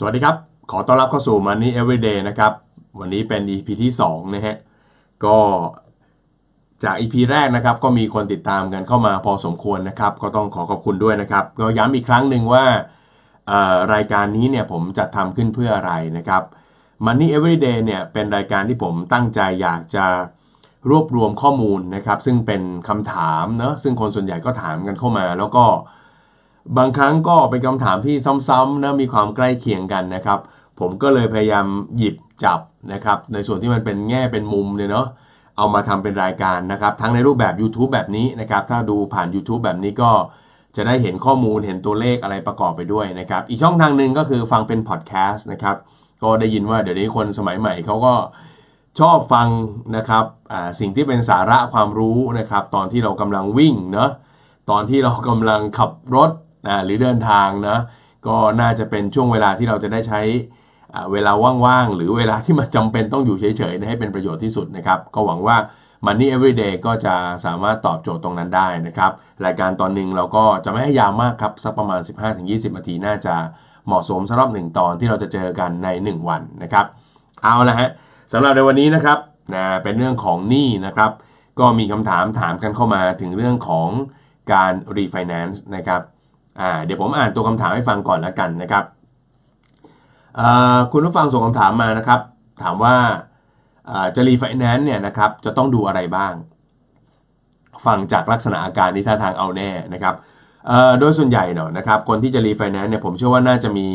สวัสดีครับขอต้อนรับเข้าสู่ Money Everyday นะครับวันนี้เป็น EP ที่2นะฮะก็จาก EP แรกนะครับก็มีคนติดตามกันเข้ามาพอสมควรนะครับก็ต้องขอบคุณด้วยนะครับก็ย้ำอีกครั้งหนึ่งว่ารายการนี้เนี่ยผมจัดทำขึ้นเพื่ออะไรนะครับ Money Everyday เนี่ยเป็นรายการที่ผมตั้งใจอยากจะรวบรวมข้อมูลนะครับซึ่งเป็นคำถามเนาะซึ่งคนส่วนใหญ่ก็ถามกันเข้ามาแล้วก็บางครั้งก็เป็นคำถามที่ซ้ำๆนะมีความใกล้เคียงกันนะครับผมก็เลยพยายามหยิบจับนะครับในส่วนที่มันเป็นแง่เป็นมุมเนี่ยเนาะเอามาทำเป็นรายการนะครับทั้งในรูปแบบ YouTube แบบนี้นะครับถ้าดูผ่าน YouTube แบบนี้ก็จะได้เห็นข้อมูลเห็นตัวเลขอะไรประกอบไปด้วยนะครับอีกช่องทางนึงก็คือฟังเป็นพอดแคสต์นะครับก็ได้ยินว่าเดี๋ยวนี้คนสมัยใหม่เขาก็ชอบฟังนะครับสิ่งที่เป็นสาระความรู้นะครับตอนที่เรากำลังวิ่งเนาะตอนที่เรากำลังขับรถหรือเดินทางนะก็น่าจะเป็นช่วงเวลาที่เราจะได้ใช้เวลาว่างๆหรือเวลาที่มันจำเป็นต้องอยู่เฉยๆให้เป็นประโยชน์ที่สุดนะครับก็หวังว่า Money Everyday ก็จะสามารถตอบโจทย์ตรงนั้นได้นะครับรายการตอนนึงเราก็จะไม่ให้ยาวมากครับสักประมาณ 15-20 นาทีน่าจะเหมาะสมสำหรับ1ตอนที่เราจะเจอกันใน1วันนะครับเอาละฮะสำหรับในวันนี้นะครับเป็นเรื่องของหนี้นะครับก็มีคำถามถามกันเข้ามาถึงเรื่องของการ refinance นะครับเดี๋ยวผมอ่านตัวคำถามให้ฟังก่อนแล้วกันนะครับคุณผู้ฟังส่งคำถามมานะครับถามว่าจะรีไฟแนนซ์เนี่ยนะครับจะต้องดูอะไรบ้างฟังจากลักษณะอาการนี้ท่าทางเอาแน่นะครับโดยส่วนใหญ่เนาะนะครับคนที่จะรีไฟแนนซ์เนี่ยผมเชื่อว่าน่าจะมี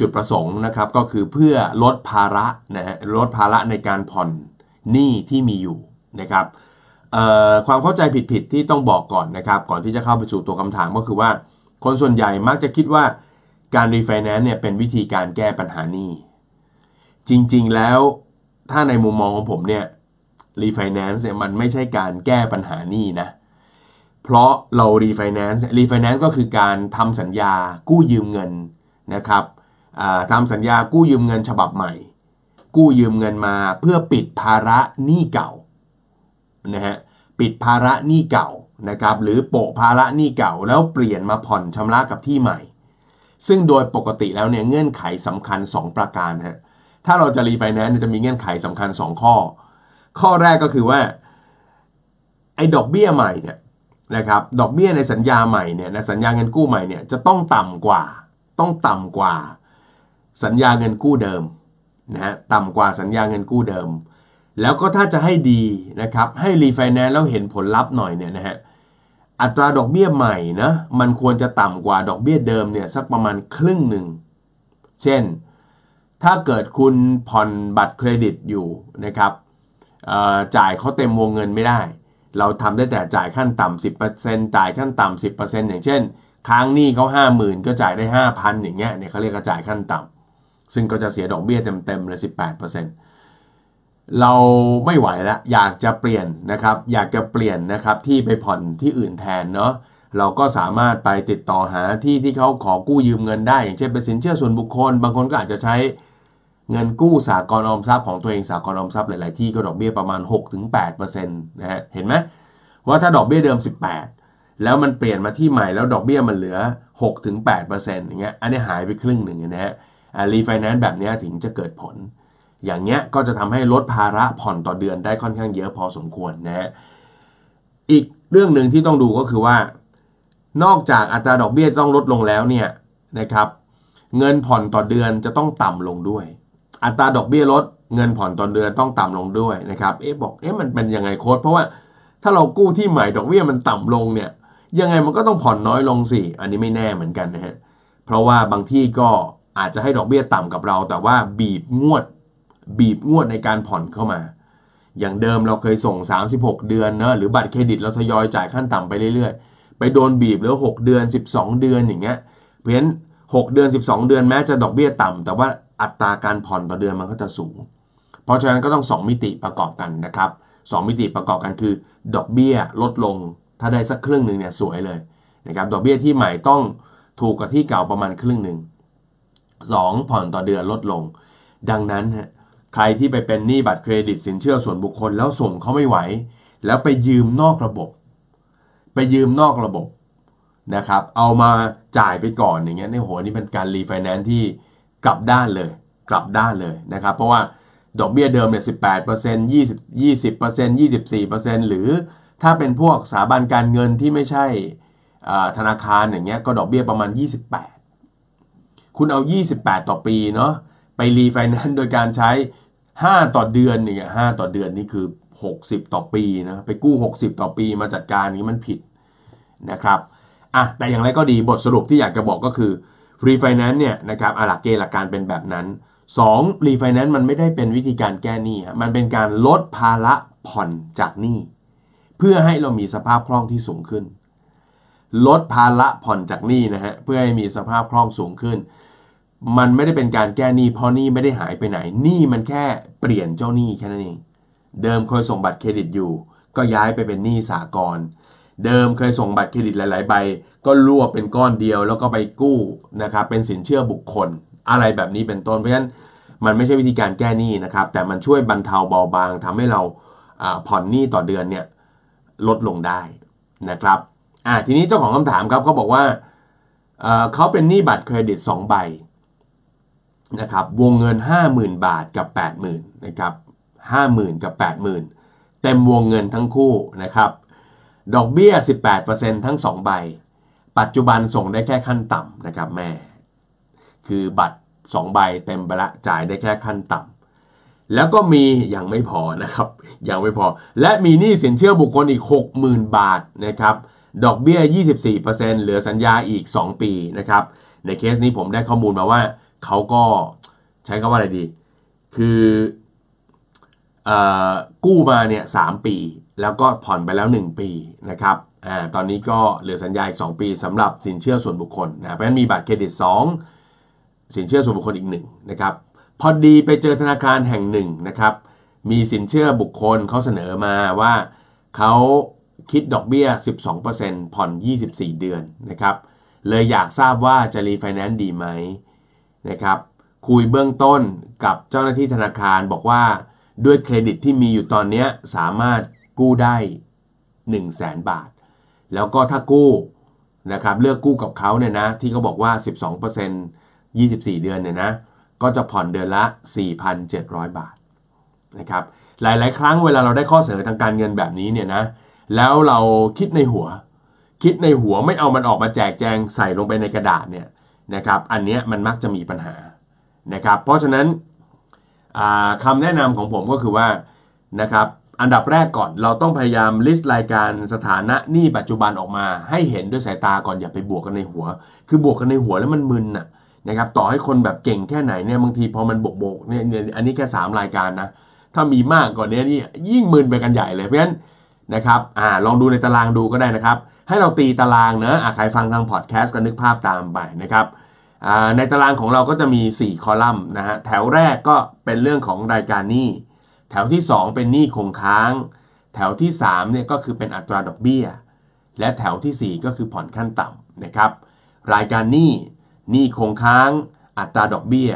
จุดประสงค์นะครับก็คือเพื่อลดภาระนะฮะลดภาระในการผ่อนหนี้ที่มีอยู่นะครับความเข้าใจผิดๆที่ต้องบอกก่อนนะครับก่อนที่จะเข้าไปสู่ตัวคำถามก็คือว่าคนส่วนใหญ่มักจะคิดว่าการรีไฟแนนซ์เนี่ยเป็นวิธีการแก้ปัญหาหนี้จริงๆแล้วถ้าในมุมมองของผมเนี่ยรีไฟแนนซ์เนี่ยมันไม่ใช่การแก้ปัญหาหนี้นะเพราะเรารีไฟแนนซ์ก็คือการทำสัญญากู้ยืมเงินนะครับทำสัญญากู้ยืมเงินฉบับใหม่กู้ยืมเงินมาเพื่อปิดภาระหนี้เก่านะฮะปิดภาระหนี้เก่านะครับหรือโปะภาระหนี้เก่าแล้วเปลี่ยนมาผ่อนชำระกับที่ใหม่ซึ่งโดยปกติแล้วเนี่ยเงื่อนไขสำคัญ2ประการฮะถ้าเราจะรีไฟแนนซ์จะมีเงื่อนไขสำคัญ2ข้อแรกก็คือว่าไอ้ดอกเบี้ยใหม่เนี่ยนะครับดอกเบี้ยในสัญญาใหม่เนี่ยในสัญญาเงินกู้ใหม่เนี่ยจะต้องต่ำกว่าสัญญาเงินกู้เดิมนะฮะต่ำกว่าสัญญาเงินกู้เดิมแล้วก็ถ้าจะให้ดีนะครับให้รีไฟแนนซ์แล้วเห็นผลลัพธ์หน่อยเนี่ยนะฮะอัตราดอกเบี้ยใหม่นะมันควรจะต่ำกว่าดอกเบี้ยเดิมเนี่ยสักประมาณครึ่งหนึ่งเช่นถ้าเกิดคุณผ่อนบัตรเครดิตอยู่นะครับจ่ายเขาเต็มวงเงินไม่ได้เราทำได้แต่จ่ายขั้นต่ำ 10% จ่ายขั้นต่ำ 10% อย่างเช่นค้างหนี้เขา 50,000 ก็จ่ายได้ 5,000 อย่างเงี้ยเนี่ยเขาเรียกว่าจ่ายขั้นต่ำซึ่งก็จะเสียดอกเบี้ยเต็มเลย 18%เราไม่ไหวแล้วอยากจะเปลี่ยนนะครับที่ไปผ่อนที่อื่นแทนเนาะเราก็สามารถไปติดต่อหาที่เขาขอกู้ยืมเงินได้อย่างเช่นเป็นสินเชื่อส่วนบุคคลบางคนก็อาจจะใช้เงินกู้สหกรณ์ออมทรัพย์ของตัวเองสหกรณ์ออมทรัพย์หลายๆที่ก็ดอกเบี้ยประมาณ 6-8% นะฮะเห็นไหมว่าถ้าดอกเบี้ยเดิม18แล้วมันเปลี่ยนมาที่ใหม่แล้วดอกเบี้ยมันเหลือ 6-8% อย่างเงี้ยอันนี้หายไปครึ่งนึงนะฮะรีไฟแนนซ์แบบนี้ถึงจะเกิดผลอย่างเงี้ยก็จะทำให้ลดภาระผ่อนต่อเดือนได้ค่อนข้างเยอะพอสมควรนะฮะอีกเรื่องหนึ่งที่ต้องดูก็คือว่านอกจากอัตราดอกเบี้ยต้องลดลงแล้วเนี่ยนะครับเงินผ่อนต่อเดือนจะต้องต่ำลงด้วยอัตราดอกเบี้ยลดเงินผ่อนต่อเดือนต้องต่ำลงด้วยนะครับบอกมันเป็นยังไงโค้ชเพราะว่าถ้าเรากู้ที่ใหม่ดอกเบี้ยมันต่ำลงเนี่ยยังไงมันก็ต้องผ่อนน้อยลงสิอันนี้ไม่แน่เหมือนกันนะฮะเพราะว่าบางที่ก็อาจจะให้ดอกเบี้ยต่ำกับเราแต่ว่าบีบงวดในการผ่อนเข้ามาอย่างเดิมเราเคยส่ง36เดือนนะหรือบัตรเครดิตเราทยอยจ่ายขั้นต่ำไปเรื่อยๆไปโดนบีบเหลือ6เดือน12เดือนอย่างเงี้ยเพราะฉะนั้น6เดือน12เดือนแม้จะดอกเบี้ยต่ำแต่ว่าอัตราการผ่อนต่อเดือนมันก็จะสูงเพราะฉะนั้นก็ต้อง2มิติประกอบกันนะครับ2มิติประกอบกันคือดอกเบี้ยลดลงถ้าได้สักครึ่งนึงเนี่ยสวยเลยนะครับดอกเบี้ยที่ใหม่ต้องถูกกว่าที่เก่าประมาณครึ่งนึง2ผ่อนต่อเดือนลดลงดังนั้นใครที่ไปเป็นหนี้บัตรเครดิตสินเชื่อส่วนบุคคลแล้วส่งเขาไม่ไหวแล้วไปยืมนอกระบบนะครับเอามาจ่ายไปก่อนอย่างเงี้ยเนี่ยโหนี่เป็นการรีไฟแนนซ์ที่ กลับด้านเลยนะครับเพราะว่าดอกเบี้ยเดิมเนี่ย 18% 20% 24% หรือถ้าเป็นพวกสถาบันการเงินที่ไม่ใช่ธนาคารอย่างเงี้ยก็ดอกเบี้ยประมาณ28คุณเอา28ต่อปีเนาะไปรีไฟแนนซ์โดยการใช้5ต่อเดือนเนี่ย5ต่อเดือนนี่คือ60ต่อปีนะไปกู้60ต่อปีมาจัดการนี่มันผิดนะครับอ่ะแต่อย่างไรก็ดีบทสรุปที่อยากจะบอกก็คือรีไฟแนนซ์เนี่ยนะครับหลักเกณฑ์หลักการเป็นแบบนั้น2รีไฟแนนซ์มันไม่ได้เป็นวิธีการแก้หนี้มันเป็นการลดภาระผ่อนจากหนี้เพื่อให้เรามีสภาพคล่องที่สูงขึ้นลดภาระผ่อนจากหนี้นะฮะเพื่อให้มีสภาพคล่องสูงขึ้นมันไม่ได้เป็นการแก้หนี้เพราะหนี้ไม่ได้หายไปไหนหนี้มันแค่เปลี่ยนเจ้าหนี้แค่นั้นเองเดิมเคยส่งบัตรเครดิตอยู่ก็ย้ายไปเป็นหนี้สหกรณ์เดิมเคยส่งบัตรเครดิตหลายๆใบก็รวบเป็นก้อนเดียวแล้วก็ไปกู้นะครับเป็นสินเชื่อบุคคลอะไรแบบนี้เป็นต้นเพราะฉะนั้นมันไม่ใช่วิธีการแก้หนี้นะครับแต่มันช่วยบรรเทาเบาบางทำให้เราผ่อนหนี้ต่อเดือนเนี่ยลดลงได้นะครับทีนี้เจ้าของคำถามครับเขาบอกว่าเขาเป็นหนี้บัตรเครดิต2ใบนะครับวงเงิน 50,000 บาทกับ 80,000 นะครับ 50,000 กับ 80,000 เต็มวงเงินทั้งคู่นะครับดอกเบี้ย 18% ทั้ง2ใบปัจจุบันส่งได้แค่ขั้นต่ำนะครับแม่คือบัตร2ใบเต็มไปละจ่ายได้แค่ขั้นต่ำแล้วก็มียังไม่พอนะครับยังไม่พอและมีหนี้สินเชื่อบุคคลอีก 60,000 บาทนะครับดอกเบี้ย 24% เหลือสัญญาอีก2ปีนะครับในเคสนี้ผมได้ข้อมูลมาว่าเขาก็ใช้คำว่าอะไรดีคือกู้มาเนี่ย3ปีแล้วก็ผ่อนไปแล้ว1ปีนะครับตอนนี้ก็เหลือสัญญาอีก2ปีสำหรับสินเชื่อส่วนบุคคลนะเพราะฉะนั้นมีบัตรเครดิต2สินเชื่อส่วนบุคคลอีก1นะครับพอดีไปเจอธนาคารแห่งหนึ่งนะครับมีสินเชื่อบุคคลเขาเสนอมาว่าเขาคิดดอกเบี้ย 12% ผ่อน24เดือนนะครับเลยอยากทราบว่าจะรีไฟแนนซ์ดีไหมนะครับคุยเบื้องต้นกับเจ้าหน้าที่ธนาคารบอกว่าด้วยเครดิตที่มีอยู่ตอนนี้สามารถกู้ได้ 100,000 บาทแล้วก็ถ้ากู้นะครับเลือกกู้กับเขาเนี่ยนะที่เขาบอกว่า 12% 24 เดือนเนี่ยนะก็จะผ่อนเดือนละ 4,700 บาทนะครับหลายๆครั้งเวลาเราได้ข้อเสนอทางการเงินแบบนี้เนี่ยนะแล้วเราคิดในหัวไม่เอามันออกมาแจกแจงใส่ลงไปในกระดาษเนี่ยนะครับอันเนี้ยมันมักจะมีปัญหานะครับเพราะฉะนั้นคำแนะนำของผมก็คือว่านะครับอันดับแรกก่อนเราต้องพยายามลิสต์รายการสถานะหนี้ปัจจุบันออกมาให้เห็นด้วยสายตาก่อนอย่าไปบวกกันในหัวคือบวกกันในหัวแล้วมันมึนน่ะนะครับต่อให้คนแบบเก่งแค่ไหนเนี่ยบางทีพอมันบวกเนี่ยอันนี้แค่3รายการนะถ้ามีมากกว่านี้นี่ยิ่งมึนไปกันใหญ่เลยเพราะฉะนั้นนะครับลองดูในตารางดูก็ได้นะครับให้เราตีตารางนะใครฟังทางพอดแคสต์ก็นึกภาพตามไปนะครับในตารางของเราก็จะมี4คอลัมน์นะฮะแถวแรกก็เป็นเรื่องของรายการหนี้แถวที่2เป็นหนี้คงค้างแถวที่3เนี่ยก็คือเป็นอัตราดอกเบี้ยและแถวที่4ก็คือผ่อนขั้นต่ำนะครับรายการหนี้คงค้างอัตราดอกเบี้ย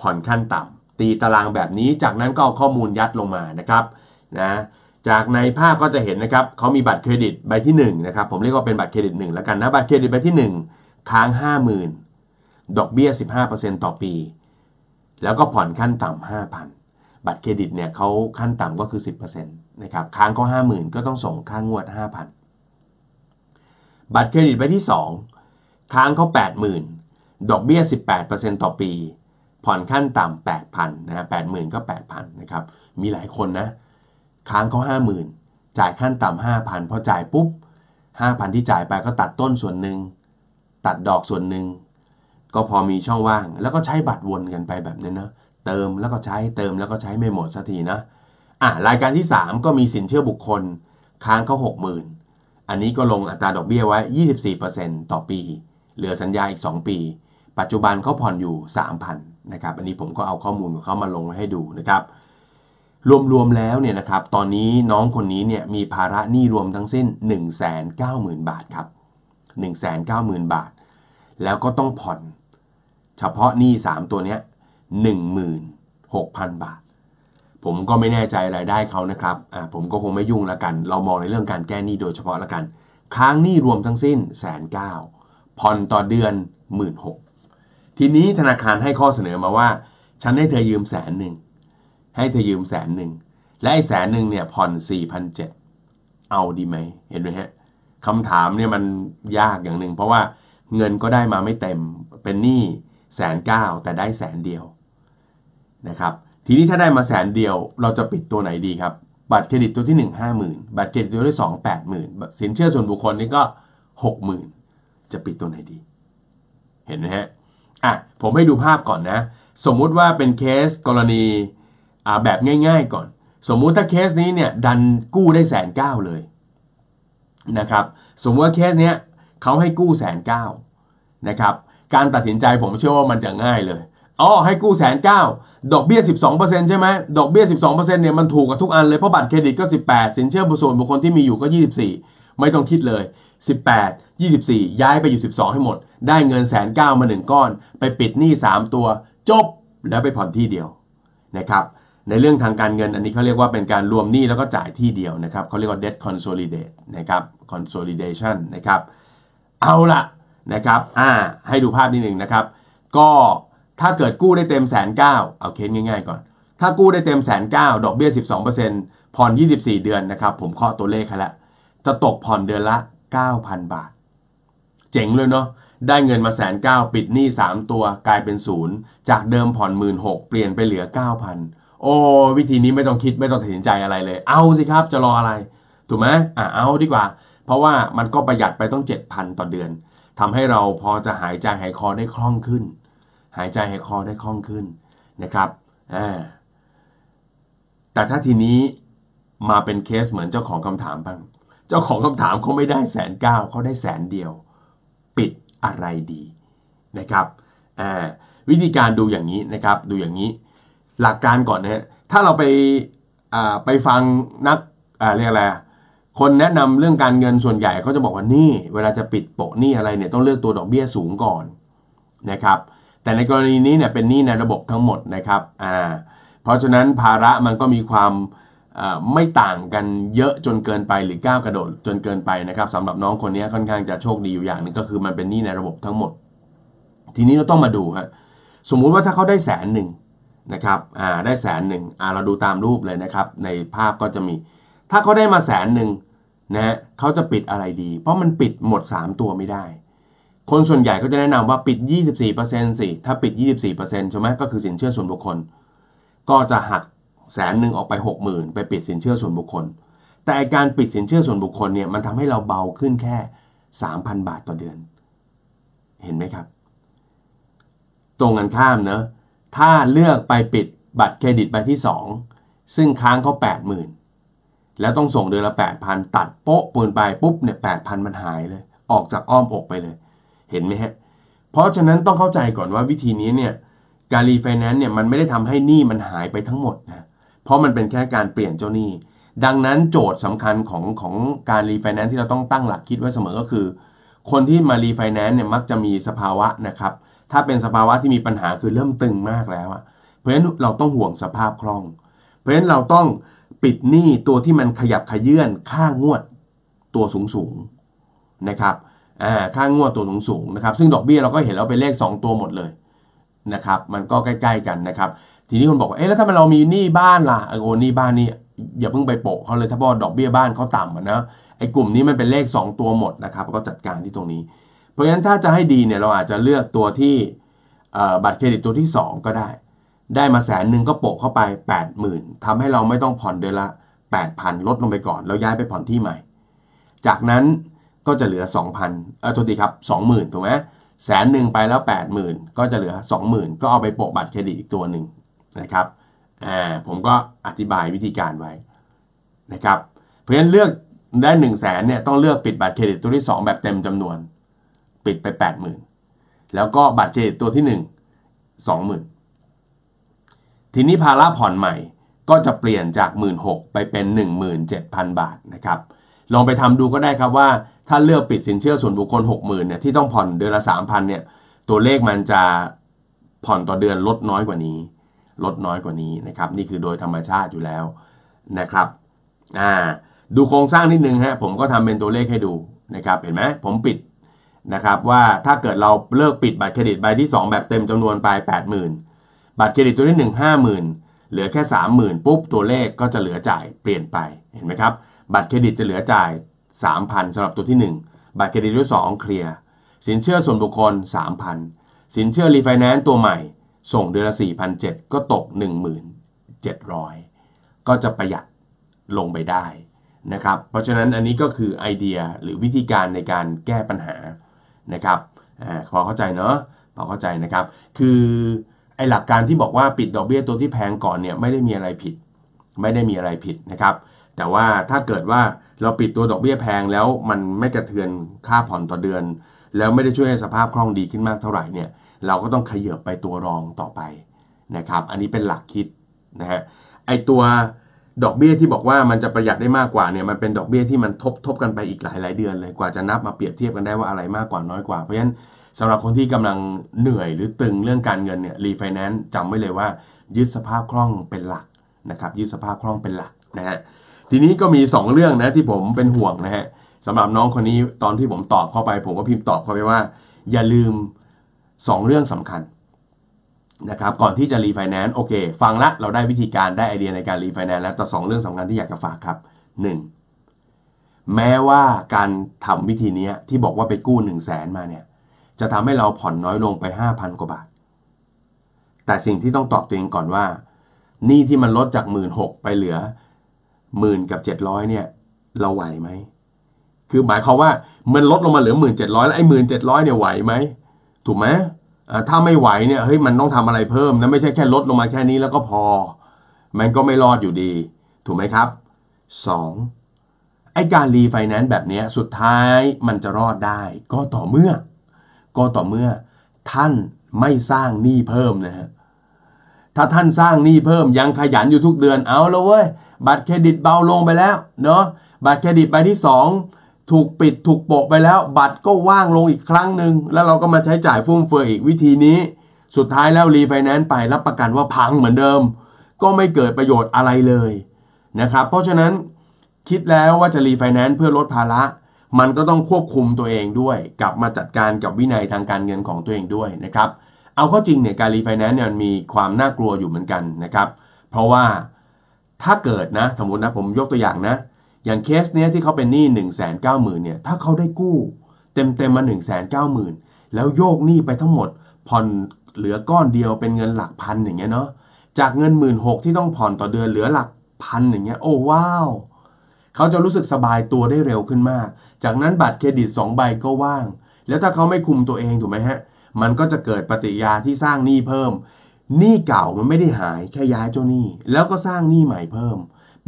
ผ่อนขั้นต่ำตีตารางแบบนี้จากนั้นก็เอาข้อมูลยัดลงมานะครับนะจากในภาพก็จะเห็นนะครับเขามีบัตรเครดิตใบที่1นะครับผมเรียกว่าเป็นบัตรเครดิต1แล้วกันนะบัตรเครดิตใบที่1ค้าง 50,000 ดอกเบี้ย 15% ต่อปีแล้วก็ผ่อนขั้นต่ำ 5,000บัตรเครดิตเนี่ยเขาขั้นต่ำก็คือ 10% นะครับค้างก็ 50,000 ก็ต้องส่งค่างวด 5,000 บัตรเครดิตใบที่2ค้างเขา 80,000 ดอกเบี้ย 18% ต่อปีผ่อนขั้นต่ำ 8,000 นะ 80,000 ก็ 8,000 นะครับมีหลายคนนะค้างเขา 50,000 จ่ายขั้นต่ำ 5,000 พอจ่ายปุ๊บ 5,000 ที่จ่ายไปก็ตัดต้นส่วนหนึ่งตัดดอกส่วนหนึ่งก็พอมีช่องว่างแล้วก็ใช้บัตรวนกันไปแบบนี้นะเติมแล้วก็ใช้เติมแล้วก็ใช้ไม่หมดสักทีนะรายการที่3ก็มีสินเชื่อบุคคลค้างเขา 60,000 อันนี้ก็ลงอัตราดอกเบี้ยไว้ 24% ต่อปีเหลือสัญญาอีก2ปีปัจจุบันเขาผ่อนอยู่ 3,000 นะครับอันนี้ผมก็เอาข้อมูลของเขามาลงให้ดูนะครับรวมแล้วเนี่ยนะครับตอนนี้น้องคนนี้เนี่ยมีภาระหนี้รวมทั้งสิ้น 190,000 บาทครับ 190,000 บาทแล้วก็ต้องผ่อนเฉพาะหนี้3ตัวเนี้ย16,000 บาทผมก็ไม่แน่ใจรายได้เขานะครับผมก็คงไม่ยุ่งละกันเรามองในเรื่องการแก้หนี้โดยเฉพาะละกันค้างหนี้รวมทั้งสิ้น 190,000 ผ่อนต่อเดือน 16,000 ทีนี้ธนาคารให้ข้อเสนอมาว่าฉันให้เธอยืม100,000และไอ้100,000เนี่ยผ่อน4,700เอาดีไหมเห็นไหมฮะคำถามเนี่ยมันยากอย่างหนึ่งเพราะว่าเงินก็ได้มาไม่เต็มเป็นหนี้190,000แต่ได้100,000นะครับทีนี้ถ้าได้มา100,000เราจะปิดตัวไหนดีครับบัตรเครดิตตัวที่1 50,000บัตรเครดิตตัวที่2 80,000สินเชื่อส่วนบุคคลนี่ก็ 60,000 จะปิดตัวไหนดีเห็นไหมฮะอ่ะผมให้ดูภาพก่อนนะสมมุติว่าเป็นเคสกรณีแบบง่ายๆก่อนสมมุติถ้าเคสนี้เนี่ยดันกู้ได้190,000เลยนะครับสมมุติว่าเคสเนี้ยเขาให้กู้190,000นะครับการตัดสินใจผมเชื่อว่ามันจะง่ายเลยอ๋อให้กู้190,000ดอกเบี้ย 12% ใช่ไหมดอกเบี้ย 12% เนี่ยมันถูกกับทุกอันเลยเพราะบัตรเครดิตก็18สินเชื่อส่วนบุคคลที่มีอยู่ก็24ไม่ต้องคิดเลย18 24ย้ายไปอยู่12ให้หมดได้เงิน190,000มา1ก้อนไปปิดหนี้3ตัวจบแล้วไปผ่อนที่เดียวนะครับในเรื่องทางการเงินอันนี้เขาเรียกว่าเป็นการรวมหนี้แล้วก็จ่ายที่เดียวนะครับเขาเรียกว่า Debt Consolidate นะครับ Consolidation นะครับเอาล่ะนะครับให้ดูภาพนิดนึงนะครับก็ถ้าเกิดกู้ได้เต็ม190,000เอาเคสง่ายๆก่อนถ้ากู้ได้เต็ม190,000ดอกเบี้ย 12% ผ่อน24เดือนนะครับผมเคาะตัวเลขให้แล้วจะตกผ่อนเดือนละ 9,000 บาทเจ๋งเลยเนาะได้เงินมา190,000ปิดหนี้3ตัวกลายเป็น0จากเดิมผ่อน 16,000 เปลี่ยนไปเหลือ 9,000โอ้วิธีนี้ไม่ต้องคิดไม่ต้องตัดสินใจอะไรเลยเอาสิครับจะรออะไรถูกไหมเอาดีกว่าเพราะว่ามันก็ประหยัดไปต้อง 7,000 ต่อเดือนทำให้เราพอจะหายใจหายคอได้คล่องขึ้นนะครับแต่ถ้าทีนี้มาเป็นเคสเหมือนเจ้าของคำถามบ้างเจ้าของคำถามเขาไม่ได้190,000เขาได้100,000ปิดอะไรดีนะครับวิธีการดูอย่างนี้นะครับดูอย่างนี้หลักการก่อนนะฮะถ้าเราไปฟังนักเรียกอะไรคนแนะนำเรื่องการเงินส่วนใหญ่เขาจะบอกว่านี่เวลาจะปิดโปะนี่อะไรเนี่ยต้องเลือกตัวดอกเบี้ยสูงก่อนนะครับแต่ในกรณีนี้เนี่ยเป็นหนี้ในระบบทั้งหมดนะครับเพราะฉะนั้นภาระมันก็มีความไม่ต่างกันเยอะจนเกินไปหรือก้าวกระโดดจนเกินไปนะครับสำหรับน้องคนนี้ค่อนข้างจะโชคดีอยู่อย่างนึงก็คือมันเป็นหนี้ในระบบทั้งหมดทีนี้เราต้องมาดูฮะสมมุติว่าถ้าเขาได้100,000นะครับได้100,000เราดูตามรูปเลยนะครับในภาพก็จะมีถ้าเขาได้มา100,000นะฮะเขาจะปิดอะไรดีเพราะมันปิดหมด3ตัวไม่ได้คนส่วนใหญ่ก็จะแนะนำว่าปิด 24% สิถ้าปิด 24% ใช่ไหมก็คือสินเชื่อส่วนบุคคลก็จะหัก100,000ออกไป 60,000 ไปปิดสินเชื่อส่วนบุคคลแต่การปิดสินเชื่อส่วนบุคคลเนี่ยมันทำให้เราเบาขึ้นแค่ 3,000 บาทต่อเดือนเห็นไหมครับตรงกันข้ามเนอะถ้าเลือกไปปิดบัตรเครดิตใบที่2ซึ่งค้างเขา 80,000 แล้วต้องส่งเดือนละ 8,000 ตัดโป๊ะปืนไปปุ๊บเนี่ย 8,000 มันหายเลยออกจากอ้อมอกไปเลยเห็นไหมฮะเพราะฉะนั้นต้องเข้าใจก่อนว่าวิธีนี้เนี่ยการรีไฟแนนซ์เนี่ยมันไม่ได้ทำให้หนี้มันหายไปทั้งหมดนะเพราะมันเป็นแค่การเปลี่ยนเจ้าหนี้ดังนั้นโจทย์สำคัญของการรีไฟแนนซ์ที่เราต้องตั้งหลักคิดไว้เสมอก็คือคนที่มารีไฟแนนซ์เนี่ยมักจะมีสภาวะนะครับถ้าเป็นสภาวะที่มีปัญหาคือเริ่มตึงมากแล้วอ่ะเพราะฉะนั้นเราต้องห่วงสภาพคล่องเพราะฉะนั้นเราต้องปิดหนี้ตัวที่มันขยับขยื่นค่างวดตัวสูงๆนะครับค่างวดตัวสูงๆนะครับซึ่งดอกเบี้ยเราก็เห็นแล้วเป็นเลข2ตัวหมดเลยนะครับมันก็ใกล้ๆกันนะครับทีนี้คนบอกว่าแล้วถ้าเรามีหนี้บ้านล่ะหนี้บ้านนี่อย่าเพิ่งไปโปะเขาเลยถ้าเพราะดอกเบี้ยบ้านเขาต่ำนะไอ้กลุ่มนี้มันเป็นเลข2ตัวหมดนะครับก็จัดการที่ตรงนี้เพราะฉะนั้นถ้าจะให้ดีเนี่ยเราอาจจะเลือกตัวที่บัตรเครดิตตัวที่2ก็ได้มา100,000ก็โปะเข้าไป 80,000 ทำให้เราไม่ต้องผ่อนเดือนละ 8,000 ลดลงไปก่อนแล้วย้ายไปผ่อนที่ใหม่จากนั้นก็จะเหลือ 2,000 20,000 ถูกไหม 100,000 ไปแล้ว 80,000 ก็จะเหลือ 20,000 ก็เอาไปโปะบัตรเครดิตอีกตัวหนึ่งนะครับผมก็อธิบายวิธีการไว้นะครับเพราะฉะนั้นเลือกได้ 100,000 เนี่ยต้องเลือกปิดบัตรเครดิตตัวที่2แบบเต็มจำนวนปิดไป 80,000 แล้วก็บัตรเครดิตตัวที่1 20,000 ทีนี้ภาระผ่อนใหม่ก็จะเปลี่ยนจาก 16,000 ไปเป็น 17,000 บาทนะครับลองไปทำดูก็ได้ครับว่าถ้าเลือกปิดสินเชื่อส่วนบุคคล 60,000 เนี่ยที่ต้องผ่อนเดือนละ 3,000 เนี่ยตัวเลขมันจะผ่อนต่อเดือนลดน้อยกว่านี้นะครับนี่คือโดยธรรมชาติอยู่แล้วนะครับดูโครงสร้างนิดนึงฮะผมก็ทำเป็นตัวเลขให้ดูนะครับเห็นไหมผมปิด นะครับว่าถ้าเกิดเราเลิกปิดบัตรเครดิตใบที่2แบบเต็มจำนวนไป 80,000 บัตรเครดิตตัวที่ 1 50,000 เหลือแค่ 30,000 ปุ๊บตัวเลขก็จะเหลือจ่ายเปลี่ยนไปเห็นไหมครับบัตรเครดิตจะเหลือจ่าย 3,000 สำหรับตัวที่1บัตรเครดิตตัวที่2เคลียร์สินเชื่อส่วนบุคคล 3,000 สินเชื่อรีไฟแนนซ์ตัวใหม่ส่งเดือนละ 4,700 ก็ตก 1,700 ก็จะประหยัดลงไปได้นะครับเพราะฉะนั้นอันนี้ก็คือไอเดียหรือวิธีการในการแก้ปัญหานะครับพอเข้าใจเนาะพอเข้าใจนะครับคือไอหลักการที่บอกว่าปิดดอกเบี้ยตัวที่แพงก่อนเนี่ยไม่ได้มีอะไรผิดนะครับแต่ว่าถ้าเกิดว่าเราปิดตัวดอกเบี้ยแพงแล้วมันไม่กระเทือนค่าผ่อนต่อเดือนแล้วไม่ได้ช่วยให้สภาพคล่องดีขึ้นมากเท่าไหร่เนี่ยเราก็ต้องขยับไปตัวรองต่อไปนะครับอันนี้เป็นหลักคิดนะฮะไอตัวดอกเบี้ยที่บอกว่ามันจะประหยัดได้มากกว่าเนี่ยมันเป็นดอกเบี้ยที่มันทบกันไปอีกหลายเดือนเลยกว่าจะนับมาเปรียบเทียบกันได้ว่าอะไรมากกว่าน้อยกว่าเพราะฉะนั้นสำหรับคนที่กำลังเหนื่อยหรือตึงเรื่องการเงินเนี่ยรีไฟแนนซ์จำไว้เลยว่ายึดสภาพคล่องเป็นหลักนะครับยึดสภาพคล่องเป็นหลักนะฮะทีนี้ก็มี2เรื่องนะที่ผมเป็นห่วงนะฮะสำหรับน้องคนนี้ตอนที่ผมตอบเข้าไปผมก็พิมพ์ตอบเข้าไปว่าอย่าลืม2เรื่องสำคัญนะครับก่อนที่จะรีไฟแนนซ์โอเคฟังละเราได้วิธีการได้ไอเดียในการรีไฟแนนซ์แล้วแต่2เรื่องสำคัญที่อยากจะฝากครับ1แม้ว่าการทำวิธีนี้ที่บอกว่าไปกู้ 100,000 มาเนี่ยจะทำให้เราผ่อนน้อยลงไป 5,000 กว่าบาทแต่สิ่งที่ต้องตอบตัวเองก่อนว่าหนี้ที่มันลดจาก 16,000 ไปเหลือ 10,700 เนี่ยเราไหวไหมคือหมายความว่ามันลดลงมาเหลือ 17,000 แล้วไอ้ 17,000 เนี่ยไหวไหมถูกไหมถ้าไม่ไหวเนี่ยเฮ้ยมันต้องทำอะไรเพิ่มนะไม่ใช่แค่ลดลงมาแค่นี้แล้วก็พอมันก็ไม่รอดอยู่ดีถูกไหมครับ2ไอ้การรีไฟแนนซ์แบบนี้สุดท้ายมันจะรอดได้ก็ต่อเมื่อท่านไม่สร้างหนี้เพิ่มนะฮะถ้าท่านสร้างหนี้เพิ่มยังขยันอยู่ทุกเดือนเอาละเว้ยบัตรเครดิตเบาลงไปแล้วเนาะบัตรเครดิตใบที่2ถูกปิดถูกโปะไปแล้วบัตรก็ว่างลงอีกครั้งหนึ่งแล้วเราก็มาใช้จ่ายฟุ่มเฟือยอีกวิธีนี้สุดท้ายแล้วรีไฟแนนซ์ไปรับประกันว่าพังเหมือนเดิมก็ไม่เกิดประโยชน์อะไรเลยนะครับเพราะฉะนั้นคิดแล้วว่าจะรีไฟแนนซ์เพื่อลดภาระมันก็ต้องควบคุมตัวเองด้วยกลับมาจัดการกับวินัยทางการเงินของตัวเองด้วยนะครับเอาเข้าจริงเนี่ยการรีไฟแนนซ์เนี่ยมันมีความน่ากลัวอยู่เหมือนกันนะครับเพราะว่าถ้าเกิดนะสมมตินะผมยกตัวอย่างนะอย่างเคสเนี้ยที่เขาเป็นหนี้ 190,000 เนี่ยถ้าเขาได้กู้เต็มมา 190,000 แล้วโยกหนี้ไปทั้งหมดผ่อนเหลือก้อนเดียวเป็นเงินหลักพันอย่างเงี้ยเนาะจากเงิน 16,000 ที่ต้องผ่อนต่อเดือนเหลือหลักพันอย่างเงี้ยโอ้ว้าวเขาจะรู้สึกสบายตัวได้เร็วขึ้นมากจากนั้นบัตรเครดิต2ใบก็ว่างแล้วถ้าเขาไม่คุมตัวเองถูกไหมฮะมันก็จะเกิดปฏิกิริยาที่สร้างหนี้เพิ่มหนี้เก่ามันไม่ได้หายแค่ย้ายเจ้าหนี้แล้วก็สร้างหนี้ใหม่เพิ่ม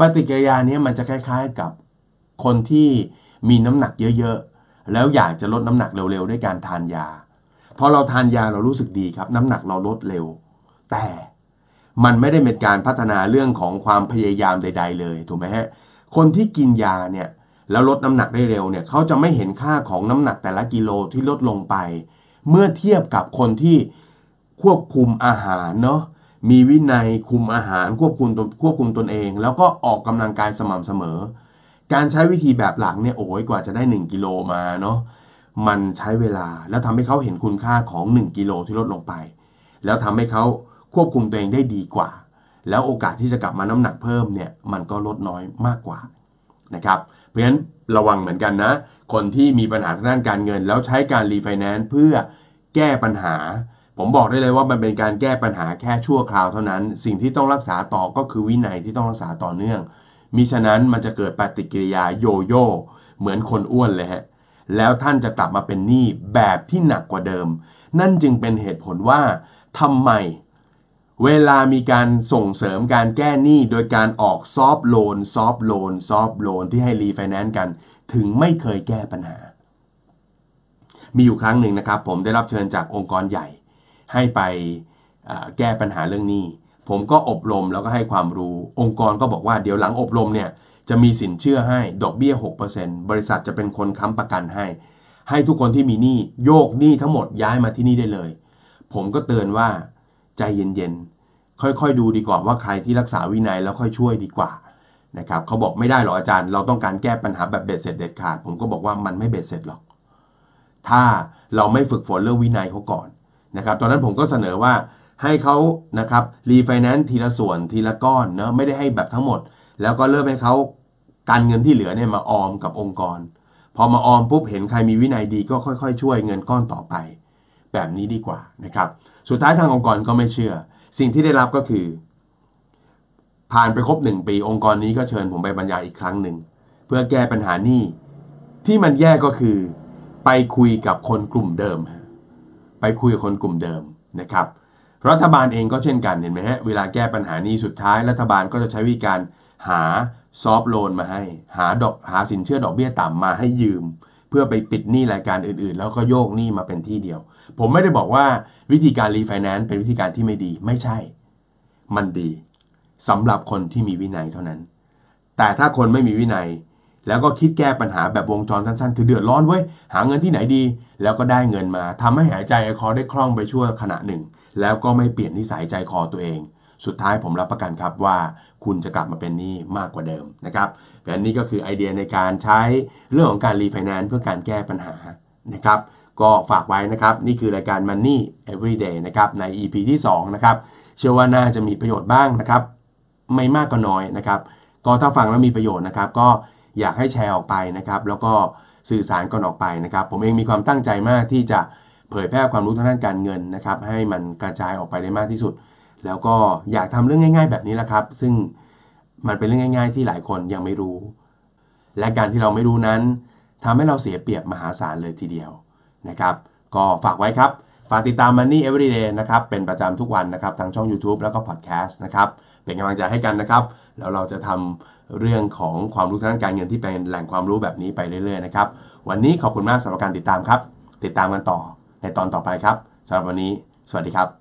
ปฏิกิริยานี้มันจะคล้ายๆกับคนที่มีน้ำหนักเยอะๆแล้วอยากจะลดน้ำหนักเร็วๆด้วยการทานยาพอเราทานยาเรารู้สึกดีครับน้ำหนักเราลดเร็วแต่มันไม่ได้เป็นการพัฒนาเรื่องของความพยายามใดๆเลยถูกไหมฮะคนที่กินยาเนี่ยแล้วลดน้ำหนักได้เร็วเนี่ยเขาจะไม่เห็นค่าของน้ำหนักแต่ละกิโลที่ลดลงไปเมื่อเทียบกับคนที่ควบคุมอาหารเนาะมีวินัยคุมอาหารควบคุมตนเองแล้วก็ออกกำลังกายสม่ำเสมอการใช้วิธีแบบหลังเนี่ยโอ้ยกว่าจะได้1กิโลมาเนาะมันใช้เวลาแล้วทำให้เขาเห็นคุณค่าของ1กิโลที่ลดลงไปแล้วทำให้เขาควบคุมตัวเองได้ดีกว่าแล้วโอกาสที่จะกลับมาน้ำหนักเพิ่มเนี่ยมันก็ลดน้อยมากกว่านะครับเพราะฉะนั้นระวังเหมือนกันนะคนที่มีปัญหาทางด้านการเงินแล้วใช้การรีไฟแนนซ์เพื่อแก้ปัญหาผมบอกได้เลยว่ามันเป็นการแก้ปัญหาแค่ชั่วคราวเท่านั้นสิ่งที่ต้องรักษาต่อก็คือวินัยที่ต้องรักษาต่อเนื่องมิฉะนั้นมันจะเกิดปฏิกิริยาโยโย่เหมือนคนอ้วนเลยฮะแล้วท่านจะกลับมาเป็นหนี้แบบที่หนักกว่าเดิมนั่นจึงเป็นเหตุผลว่าทำไมเวลามีการส่งเสริมการแก้หนี้โดยการออกซอฟต์โลนที่ให้รีไฟแนนซ์กันถึงไม่เคยแก้ปัญหามีอยู่ครั้งหนึ่งนะครับผมได้รับเชิญจากองค์กรใหญ่ให้ไปแก้ปัญหาเรื่องหนี้ผมก็อบรมแล้วก็ให้ความรู้องค์กรก็บอกว่าเดี๋ยวหลังอบรมเนี่ยจะมีสินเชื่อให้ดอกเบี้ย 6% บริษัทจะเป็นคนค้ำประกันให้ทุกคนที่มีหนี้โยกหนี้ทั้งหมดย้ายมาที่นี่ได้เลยผมก็เตือนว่าใจเย็นๆค่อยๆดูดีกว่าว่าใครที่รักษาวินัยแล้วค่อยช่วยดีกว่านะครับเขาบอกไม่ได้หรออาจารย์เราต้องการแก้ปัญหาแบบเบ็ดเสร็จเด็ดขาดผมก็บอกว่ามันไม่เบ็ดเสร็จหรอก ถ้าเราไม่ฝึกฝนเรื่องวินัยเขาก่อนนะครับตอนนั้นผมก็เสนอว่าให้เขานะครับรีไฟแนนซ์ทีละส่วนทีละก้อนเนาะไม่ได้ให้แบบทั้งหมดแล้วก็เริ่มให้เขาการเงินที่เหลือเนี่ยมาออมกับองค์กรพอมาออมปุ๊บเห็นใครมีวินัยดีก็ค่อยๆช่วยเงินก้อนต่อไปแบบนี้ดีกว่านะครับสุดท้ายทางองค์กรก็ไม่เชื่อสิ่งที่ได้รับก็คือผ่านไปครบ1ปีองค์กรนี้ก็เชิญผมไปบรรยายอีกครั้งหนึ่งเพื่อแก้ปัญหาหนี้ที่มันแย่ก็คือไปคุยกับคนกลุ่มเดิมไปคุยกับคนกลุ่มเดิมนะครับรัฐบาลเองก็เช่นกันเห็นไหมฮะเวลาแก้ปัญหานี้สุดท้ายรัฐบาลก็จะใช้วิธีการหาซอฟต์โลนมาให้หาสินเชื่อดอกเบี้ยต่ำมาให้ยืมเพื่อไปปิดหนี้รายการอื่นๆแล้วก็โยกหนี้มาเป็นที่เดียวผมไม่ได้บอกว่าวิธีการรีไฟแนนซ์เป็นวิธีการที่ไม่ดีไม่ใช่มันดีสำหรับคนที่มีวินัยเท่านั้นแต่ถ้าคนไม่มีวินัยแล้วก็คิดแก้ปัญหาแบบวงจรสั้นๆคือเดือดร้อนเว้ยหาเงินที่ไหนดีแล้วก็ได้เงินมาทำให้หายใจคอได้คล่องไปชั่วขณะหนึ่งแล้วก็ไม่เปลี่ยนนิสัยใจคอตัวเองสุดท้ายผมรับประกันครับว่าคุณจะกลับมาเป็นหนี้มากกว่าเดิมนะครับและนี่ก็คือไอเดียในการใช้เรื่องของการรีไฟแนนซ์เพื่อการแก้ปัญหานะครับก็ฝากไว้นะครับนี่คือรายการ Money Everyday นะครับใน EP ที่2นะครับเชื่อว่าน่าจะมีประโยชน์บ้างนะครับไม่มากก็น้อยนะครับก็ถ้าฟังแล้วมีประโยชน์นะครับก็อยากให้แชร์ออกไปนะครับแล้วก็สื่อสารกันออกไปนะครับผมเองมีความตั้งใจมากที่จะเผยแพร่ความรู้ทางด้านการเงินนะครับให้มันกระจายออกไปได้มากที่สุดแล้วก็อยากทำเรื่องง่ายๆแบบนี้แหละครับซึ่งมันเป็นเรื่องง่ายๆที่หลายคนยังไม่รู้และการที่เราไม่รู้นั้นทำให้เราเสียเปรียบมหาศาลเลยทีเดียวนะครับก็ฝากไว้ครับฝากติดตาม Money Everyday นะครับเป็นประจำทุกวันนะครับทางช่อง YouTube แล้วก็ Podcast นะครับเป็นกำลังใจให้กันนะครับแล้วเราจะทำเรื่องของความรู้ทางการเงินที่เป็นแหล่งความรู้แบบนี้ไปเรื่อยๆนะครับวันนี้ขอบคุณมากสำหรับการติดตามครับติดตามกันต่อในตอนต่อไปครับสำหรับวันนี้สวัสดีครับ